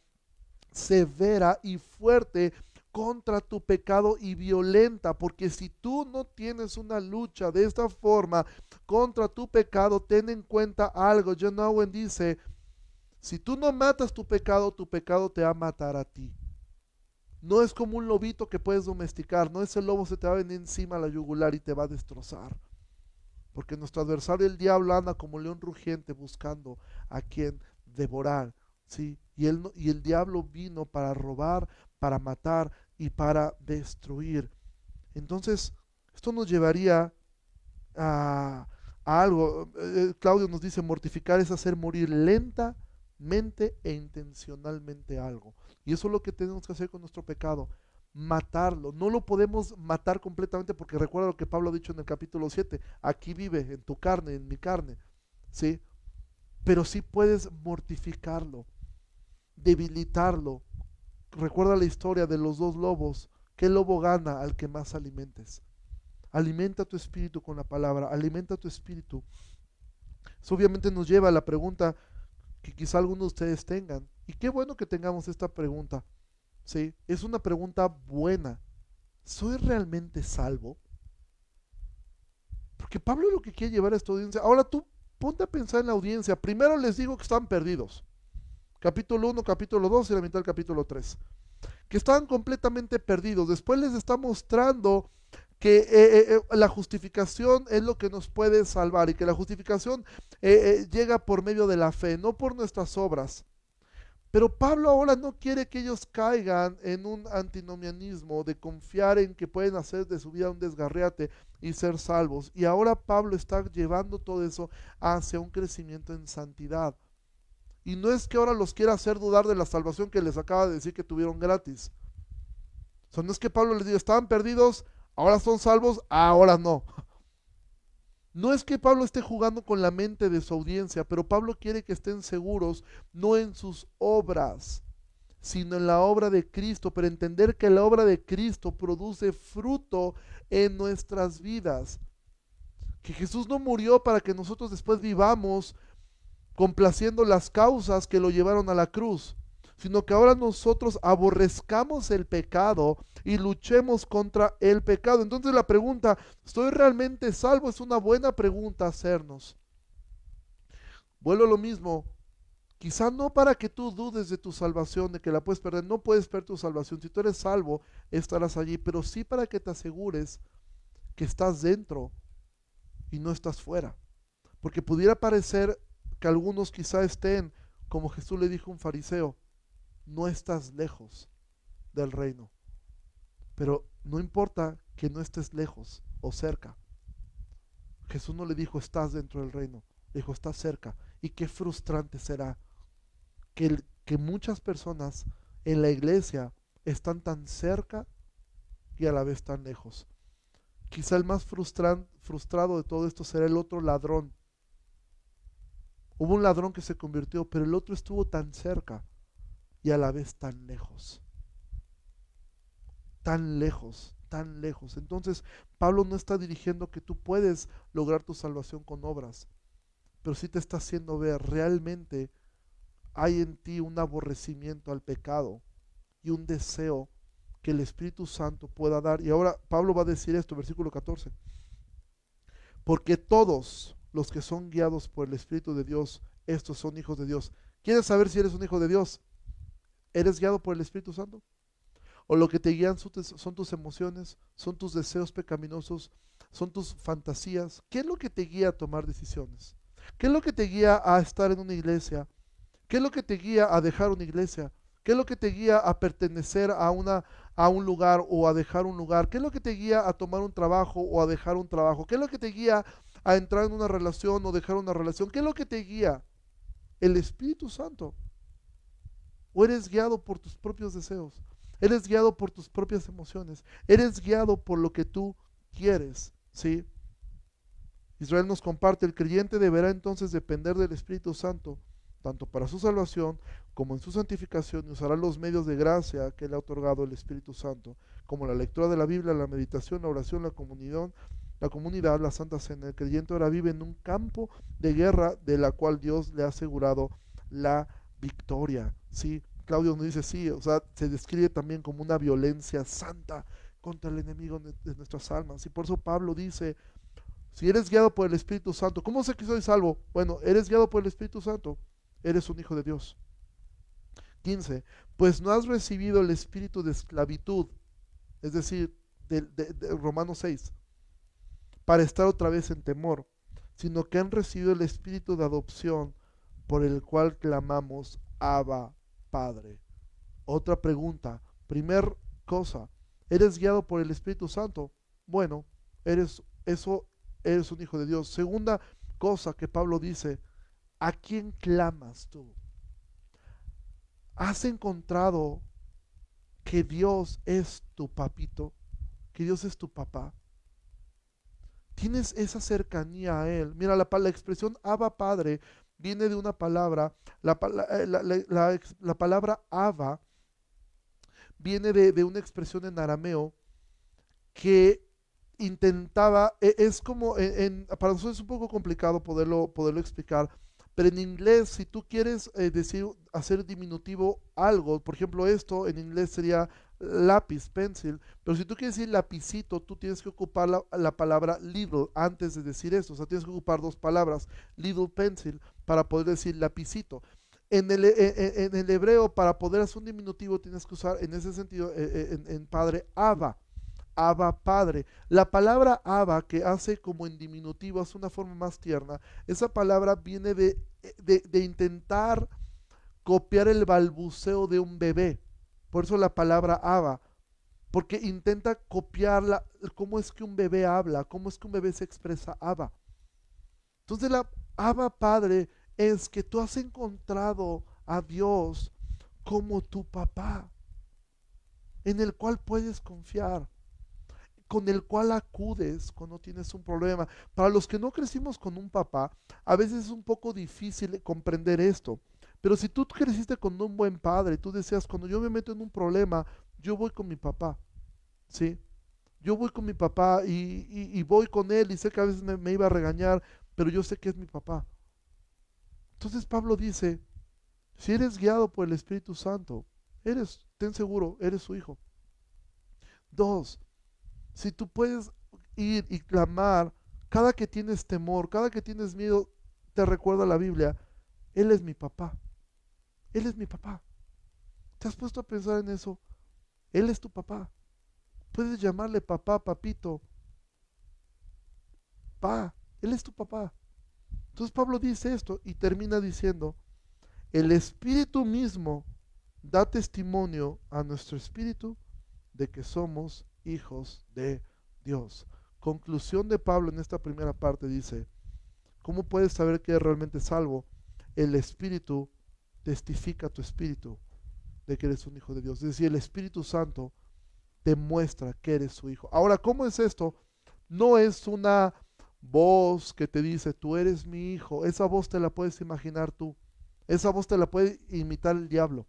severa y fuerte contra tu pecado y violenta, porque si tú no tienes una lucha de esta forma contra tu pecado, ten en cuenta algo. John Owen dice, si tú no matas tu pecado, tu pecado te va a matar a ti. No es como un lobito que puedes domesticar, no, ese lobo se te va a venir encima a la yugular y te va a destrozar. Porque nuestro adversario, el diablo, anda como león rugiente buscando a quien devorar, ¿sí? Y, él, y el diablo vino para robar, para matar y para destruir. Entonces, esto nos llevaría a, a algo. Eh, Claudio nos dice, mortificar es hacer morir lentamente e intencionalmente algo. Y eso es lo que tenemos que hacer con nuestro pecado, matarlo. No lo podemos matar completamente porque recuerda lo que Pablo ha dicho en el capítulo siete, aquí vive, en tu carne, en mi carne, ¿sí? Pero sí puedes mortificarlo, debilitarlo. Recuerda la historia de los dos lobos. ¿Qué lobo gana? Al que más alimentes. Alimenta tu espíritu con la palabra, alimenta tu espíritu. Eso obviamente nos lleva a la pregunta que quizá algunos de ustedes tengan. Y qué bueno que tengamos esta pregunta, ¿sí? Es una pregunta buena, ¿soy realmente salvo? Porque Pablo lo que quiere llevar a esta audiencia, ahora tú ponte a pensar en la audiencia, primero les digo que están perdidos, capítulo uno, capítulo dos y la mitad del capítulo tres, que estaban completamente perdidos, después les está mostrando que eh, eh, la justificación es lo que nos puede salvar y que la justificación eh, eh, llega por medio de la fe, no por nuestras obras. Pero Pablo ahora no quiere que ellos caigan en un antinomianismo de confiar en que pueden hacer de su vida un desgarriate y ser salvos. Y ahora Pablo está llevando todo eso hacia un crecimiento en santidad. Y no es que ahora los quiera hacer dudar de la salvación que les acaba de decir que tuvieron gratis. O sea, no es que Pablo les diga, estaban perdidos, ahora son salvos, ahora no. No es que Pablo esté jugando con la mente de su audiencia, pero Pablo quiere que estén seguros, no en sus obras, sino en la obra de Cristo, pero entender que la obra de Cristo produce fruto en nuestras vidas. Que Jesús no murió para que nosotros después vivamos complaciendo las causas que lo llevaron a la cruz, sino que ahora nosotros aborrezcamos el pecado y luchemos contra el pecado. Entonces la pregunta, ¿estoy realmente salvo? Es una buena pregunta hacernos. Vuelvo a lo mismo, quizá no para que tú dudes de tu salvación, de que la puedes perder, no puedes perder tu salvación, si tú eres salvo estarás allí, pero sí para que te asegures que estás dentro y no estás fuera, porque pudiera parecer que algunos quizá estén, como Jesús le dijo a un fariseo, no estás lejos del reino, pero no importa que no estés lejos o cerca. Jesús no le dijo estás dentro del reino, le dijo estás cerca. Y qué frustrante será que, el, que muchas personas en la iglesia están tan cerca y a la vez tan lejos. Quizá el más frustran, frustrado de todo esto será el otro ladrón. Hubo un ladrón que se convirtió, pero el otro estuvo tan cerca y a la vez tan lejos, tan lejos, tan lejos. Entonces Pablo no está dirigiendo que tú puedes lograr tu salvación con obras, pero sí te está haciendo ver realmente hay en ti un aborrecimiento al pecado y un deseo que el Espíritu Santo pueda dar. Y ahora Pablo va a decir esto, versículo catorce, porque todos los que son guiados por el Espíritu de Dios, estos son hijos de Dios. ¿Quieres saber si eres un hijo de Dios? ¿Eres guiado por el Espíritu Santo? ¿O lo que te guían son tus emociones, son tus deseos pecaminosos, son tus fantasías? ¿Qué es lo que te guía a tomar decisiones? ¿Qué es lo que te guía a estar en una iglesia? ¿Qué es lo que te guía a dejar una iglesia? ¿Qué es lo que te guía a pertenecer a, una, a un lugar o a dejar un lugar? ¿Qué es lo que te guía a tomar un trabajo o a dejar un trabajo? ¿Qué es lo que te guía a entrar en una relación o dejar una relación? ¿Qué es lo que te guía? El Espíritu Santo. ¿O eres guiado por tus propios deseos? ¿Eres guiado por tus propias emociones? ¿Eres guiado por lo que tú quieres? ¿Sí? Israel nos comparte, el creyente deberá entonces depender del Espíritu Santo, tanto para su salvación como en su santificación, y usará los medios de gracia que le ha otorgado el Espíritu Santo, como la lectura de la Biblia, la meditación, la oración, la comunión, la comunidad, la Santa Cena. El creyente ahora vive en un campo de guerra de la cual Dios le ha asegurado la victoria. Sí, Claudio nos dice, sí, o sea, se describe también como una violencia santa contra el enemigo de nuestras almas. Y por eso Pablo dice, si eres guiado por el Espíritu Santo, ¿cómo sé que soy salvo? Bueno, eres guiado por el Espíritu Santo, eres un hijo de Dios. quince. Pues no has recibido el espíritu de esclavitud, es decir, de, de, de Romanos seis, para estar otra vez en temor, sino que han recibido el espíritu de adopción, por el cual clamamos Abba, Padre. Otra pregunta, primer cosa, ¿eres guiado por el Espíritu Santo? Bueno, eres, eso, eres un hijo de Dios. Segunda cosa que Pablo dice, ¿a quién clamas tú? ¿Has encontrado que Dios es tu papito? ¿Que Dios es tu papá? ¿Tienes esa cercanía a Él? Mira, la, la expresión Abba, Padre, viene de una palabra, la, la, la, la, la palabra Abba viene de, de una expresión en arameo que intentaba, es como, en, en, para nosotros es un poco complicado poderlo, poderlo explicar, pero en inglés si tú quieres eh, decir, hacer diminutivo algo, por ejemplo esto en inglés sería lápiz, pencil, pero si tú quieres decir lapicito, tú tienes que ocupar la, la palabra little antes de decir esto, o sea, tienes que ocupar dos palabras, little pencil, para poder decir lapicito. En el, en, en el hebreo, para poder hacer un diminutivo, tienes que usar, en ese sentido, en, en padre, abba, abba padre. La palabra abba, que hace como en diminutivo, hace una forma más tierna, esa palabra viene de, de, de intentar copiar el balbuceo de un bebé. Por eso la palabra abba, porque intenta copiar la, cómo es que un bebé habla, cómo es que un bebé se expresa, abba. Entonces la abba padre es que tú has encontrado a Dios como tu papá, en el cual puedes confiar, con el cual acudes cuando tienes un problema. Para los que no crecimos con un papá, a veces es un poco difícil comprender esto. Pero si tú creciste con un buen padre, tú decías, cuando yo me meto en un problema, yo voy con mi papá, ¿sí? Yo voy con mi papá y, y, y voy con él, y sé que a veces me, me iba a regañar, pero yo sé que es mi papá. Entonces Pablo dice, si eres guiado por el Espíritu Santo, eres, ten seguro, eres su hijo. Dos, si tú puedes ir y clamar, cada que tienes temor, cada que tienes miedo, te recuerda la Biblia, Él es mi papá. Él es mi papá. ¿Te has puesto a pensar en eso? Él es tu papá. Puedes llamarle papá, papito. Pa, Él es tu papá. Entonces Pablo dice esto y termina diciendo, el Espíritu mismo da testimonio a nuestro espíritu de que somos hijos de Dios. Conclusión de Pablo en esta primera parte dice, ¿cómo puedes saber que eres realmente salvo? El Espíritu testifica a tu espíritu de que eres un hijo de Dios. Es decir, el Espíritu Santo te muestra que eres su hijo. Ahora, ¿cómo es esto? No es una voz que te dice, tú eres mi hijo. Esa voz te la puedes imaginar tú. Esa voz te la puede imitar el diablo.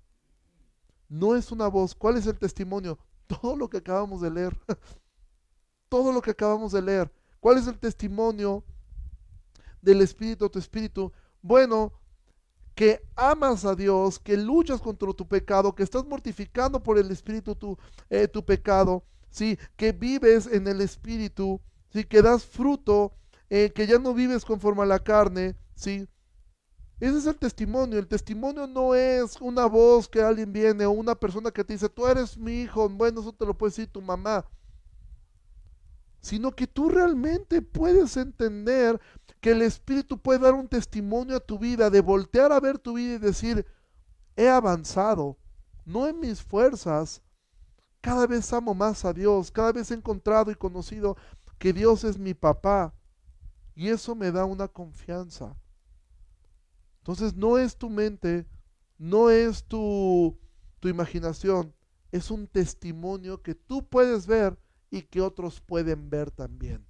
No es una voz. ¿Cuál es el testimonio? Todo lo que acabamos de leer. Todo lo que acabamos de leer. ¿Cuál es el testimonio del Espíritu, tu espíritu? Bueno, que amas a Dios, que luchas contra tu pecado, que estás mortificando por el Espíritu tu, eh, tu pecado, ¿sí? Que vives en el Espíritu, ¿sí? Que das fruto, eh, que ya no vives conforme a la carne, ¿sí? Ese es el testimonio. El testimonio no es una voz que alguien viene o una persona que te dice, tú eres mi hijo, bueno, eso te lo puede decir tu mamá, sino que tú realmente puedes entender que el Espíritu puede dar un testimonio a tu vida, de voltear a ver tu vida y decir, he avanzado, no en mis fuerzas, cada vez amo más a Dios, cada vez he encontrado y conocido que Dios es mi papá, y eso me da una confianza. Entonces no es tu mente, no es tu, tu imaginación, es un testimonio que tú puedes ver y que otros pueden ver también,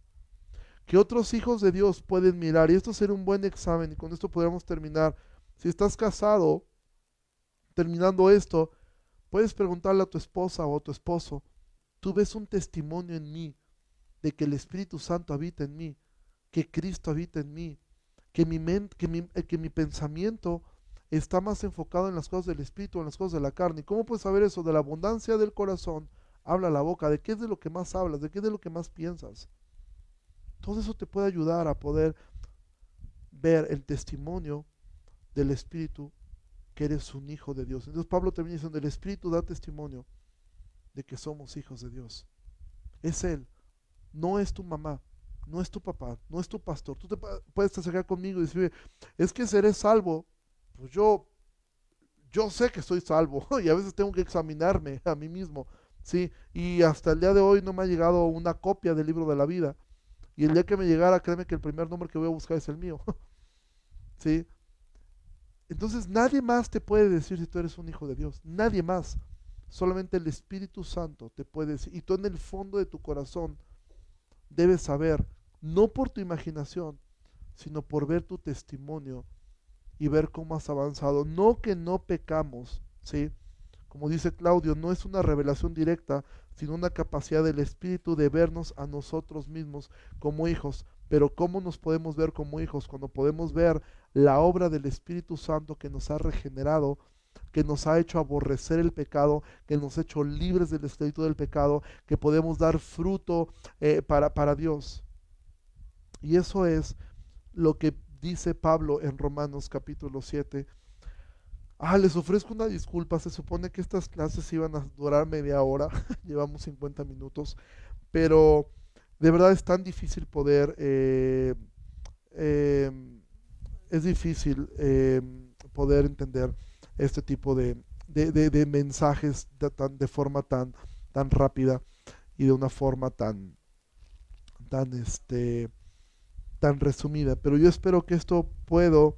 que otros hijos de Dios pueden mirar. Y esto será un buen examen, y con esto podríamos terminar. Si estás casado, terminando esto, puedes preguntarle a tu esposa o a tu esposo, tú ves un testimonio en mí, de que el Espíritu Santo habita en mí, que Cristo habita en mí, que mi, mente, que mi, que mi pensamiento está más enfocado en las cosas del Espíritu, en las cosas de la carne. ¿Y cómo puedes saber eso? De la abundancia del corazón habla la boca. ¿De qué es de lo que más hablas? ¿De qué es de lo que más piensas? Todo eso te puede ayudar a poder ver el testimonio del Espíritu, que eres un hijo de Dios. Entonces Pablo termina diciendo, el Espíritu da testimonio de que somos hijos de Dios. Es Él, no es tu mamá, no es tu papá, no es tu pastor. Tú te puedes acercar conmigo y decir, es que seré salvo. Pues yo, yo sé que soy salvo y a veces tengo que examinarme a mí mismo, ¿sí? Y hasta el día de hoy no me ha llegado una copia del libro de la vida. Y el día que me llegara, créeme que el primer nombre que voy a buscar es el mío. ¿Sí? Entonces nadie más te puede decir si tú eres un hijo de Dios. Nadie más. Solamente el Espíritu Santo te puede decir. Y tú en el fondo de tu corazón debes saber, no por tu imaginación, sino por ver tu testimonio y ver cómo has avanzado. No que no pecamos, ¿sí? Como dice Claudio, no es una revelación directa, sino una capacidad del Espíritu de vernos a nosotros mismos como hijos. Pero ¿cómo nos podemos ver como hijos? Cuando podemos ver la obra del Espíritu Santo que nos ha regenerado que nos ha hecho aborrecer el pecado, que nos ha hecho libres del espíritu del pecado, que podemos dar fruto eh, para, para Dios. Y eso es lo que dice Pablo en Romanos capítulo siete. Ah, les ofrezco una disculpa, se supone que estas clases iban a durar media hora, llevamos cincuenta minutos, pero de verdad es tan difícil poder, eh, eh, es difícil eh, poder entender este tipo de, de, de, de mensajes de, tan, de forma tan, tan rápida y de una forma tan, tan, este, tan resumida, pero yo espero que esto puedo...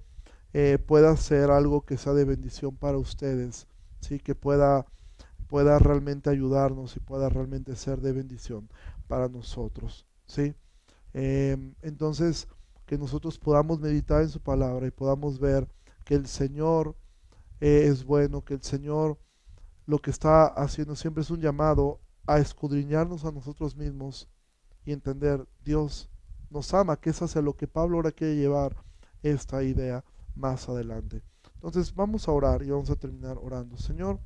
Eh, pueda ser algo que sea de bendición para ustedes, ¿sí? Que pueda, pueda realmente ayudarnos y pueda realmente ser de bendición para nosotros, ¿sí? Eh, entonces, que nosotros podamos meditar en su palabra y podamos ver que el Señor eh, es bueno, que el Señor lo que está haciendo siempre es un llamado a escudriñarnos a nosotros mismos y entender, Dios nos ama, que es hacia lo que Pablo ahora quiere llevar esta idea más adelante. Entonces vamos a orar y vamos a terminar orando. Señor,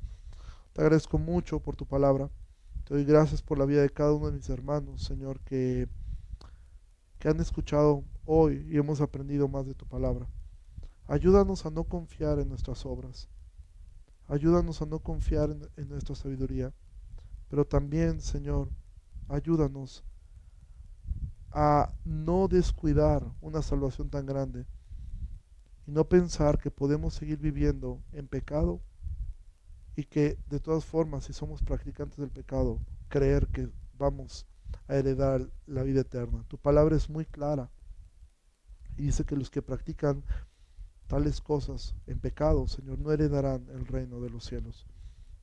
te agradezco mucho por tu palabra, te doy gracias por la vida de cada uno de mis hermanos, Señor, que, que han escuchado hoy y hemos aprendido más de tu palabra. Ayúdanos a no confiar en nuestras obras, ayúdanos a no confiar en, en nuestra sabiduría, pero también, Señor, ayúdanos a no descuidar una salvación tan grande y no pensar que podemos seguir viviendo en pecado y que de todas formas, si somos practicantes del pecado, creer que vamos a heredar la vida eterna. Tu palabra es muy clara y dice que los que practican tales cosas en pecado, Señor, no heredarán el reino de los cielos.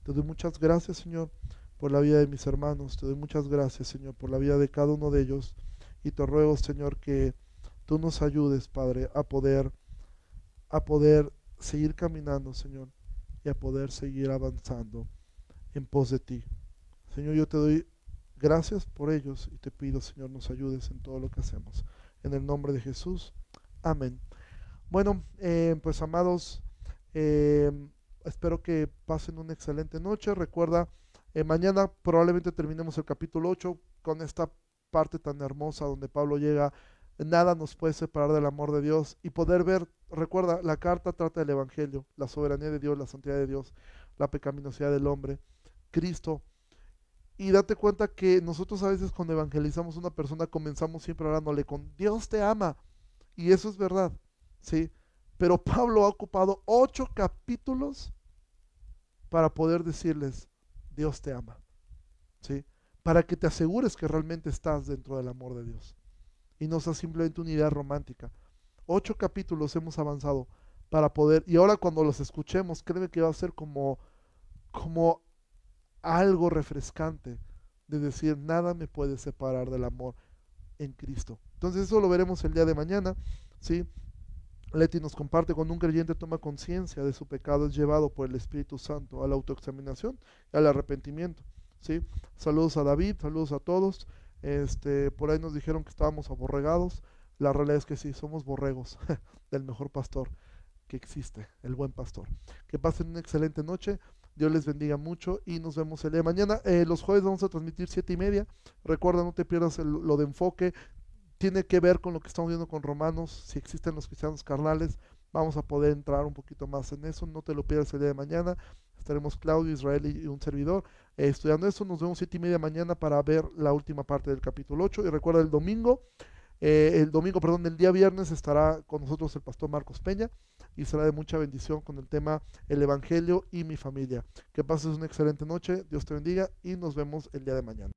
Te doy muchas gracias, Señor, por la vida de mis hermanos, te doy muchas gracias, Señor, por la vida de cada uno de ellos, y te ruego, Señor, que tú nos ayudes, Padre, a poder a poder seguir caminando, Señor, y a poder seguir avanzando en pos de ti. Señor, yo te doy gracias por ellos y te pido, Señor, nos ayudes en todo lo que hacemos. En el nombre de Jesús. Amén. Bueno, eh, pues amados, eh, espero que pasen una excelente noche. Recuerda, eh, mañana probablemente terminemos el capítulo ocho con esta parte tan hermosa donde Pablo llega. Nada nos puede separar del amor de Dios y poder ver, recuerda, la carta trata del Evangelio, la soberanía de Dios, la santidad de Dios, la pecaminosidad del hombre, Cristo. Y date cuenta que nosotros a veces cuando evangelizamos a una persona comenzamos siempre hablándole con Dios te ama, y eso es verdad, ¿sí? Pero Pablo ha ocupado ocho capítulos para poder decirles Dios te ama, ¿sí? Para que te asegures que realmente estás dentro del amor de Dios y no sea simplemente una idea romántica. Ocho capítulos hemos avanzado para poder, y ahora cuando los escuchemos, créeme que va a ser como, como algo refrescante de decir, nada me puede separar del amor en Cristo. Entonces eso lo veremos el día de mañana, ¿sí? Leti nos comparte, cuando un creyente toma conciencia de su pecado, es llevado por el Espíritu Santo a la autoexaminación y al arrepentimiento, ¿sí? Saludos a David, saludos a todos. Este, por ahí nos dijeron que estábamos aborregados. La realidad es que sí, somos borregos del mejor pastor que existe, el buen pastor. Que pasen una excelente noche, Dios les bendiga mucho y nos vemos el día de mañana. eh, Los jueves vamos a transmitir siete y media. Recuerda, no te pierdas el, lo de enfoque. Tiene que ver con lo que estamos viendo con Romanos. Si existen los cristianos carnales, vamos a poder entrar un poquito más en eso. No te lo pierdas el día de mañana. Estaremos Claudio, Israel y un servidor eh, estudiando eso. Nos vemos siete y media mañana para ver la última parte del capítulo ocho. Y recuerda, el domingo, eh, el domingo, perdón, el día viernes estará con nosotros el pastor Marcos Peña y será de mucha bendición con el tema El Evangelio y mi familia. Que pases una excelente noche, Dios te bendiga y nos vemos el día de mañana.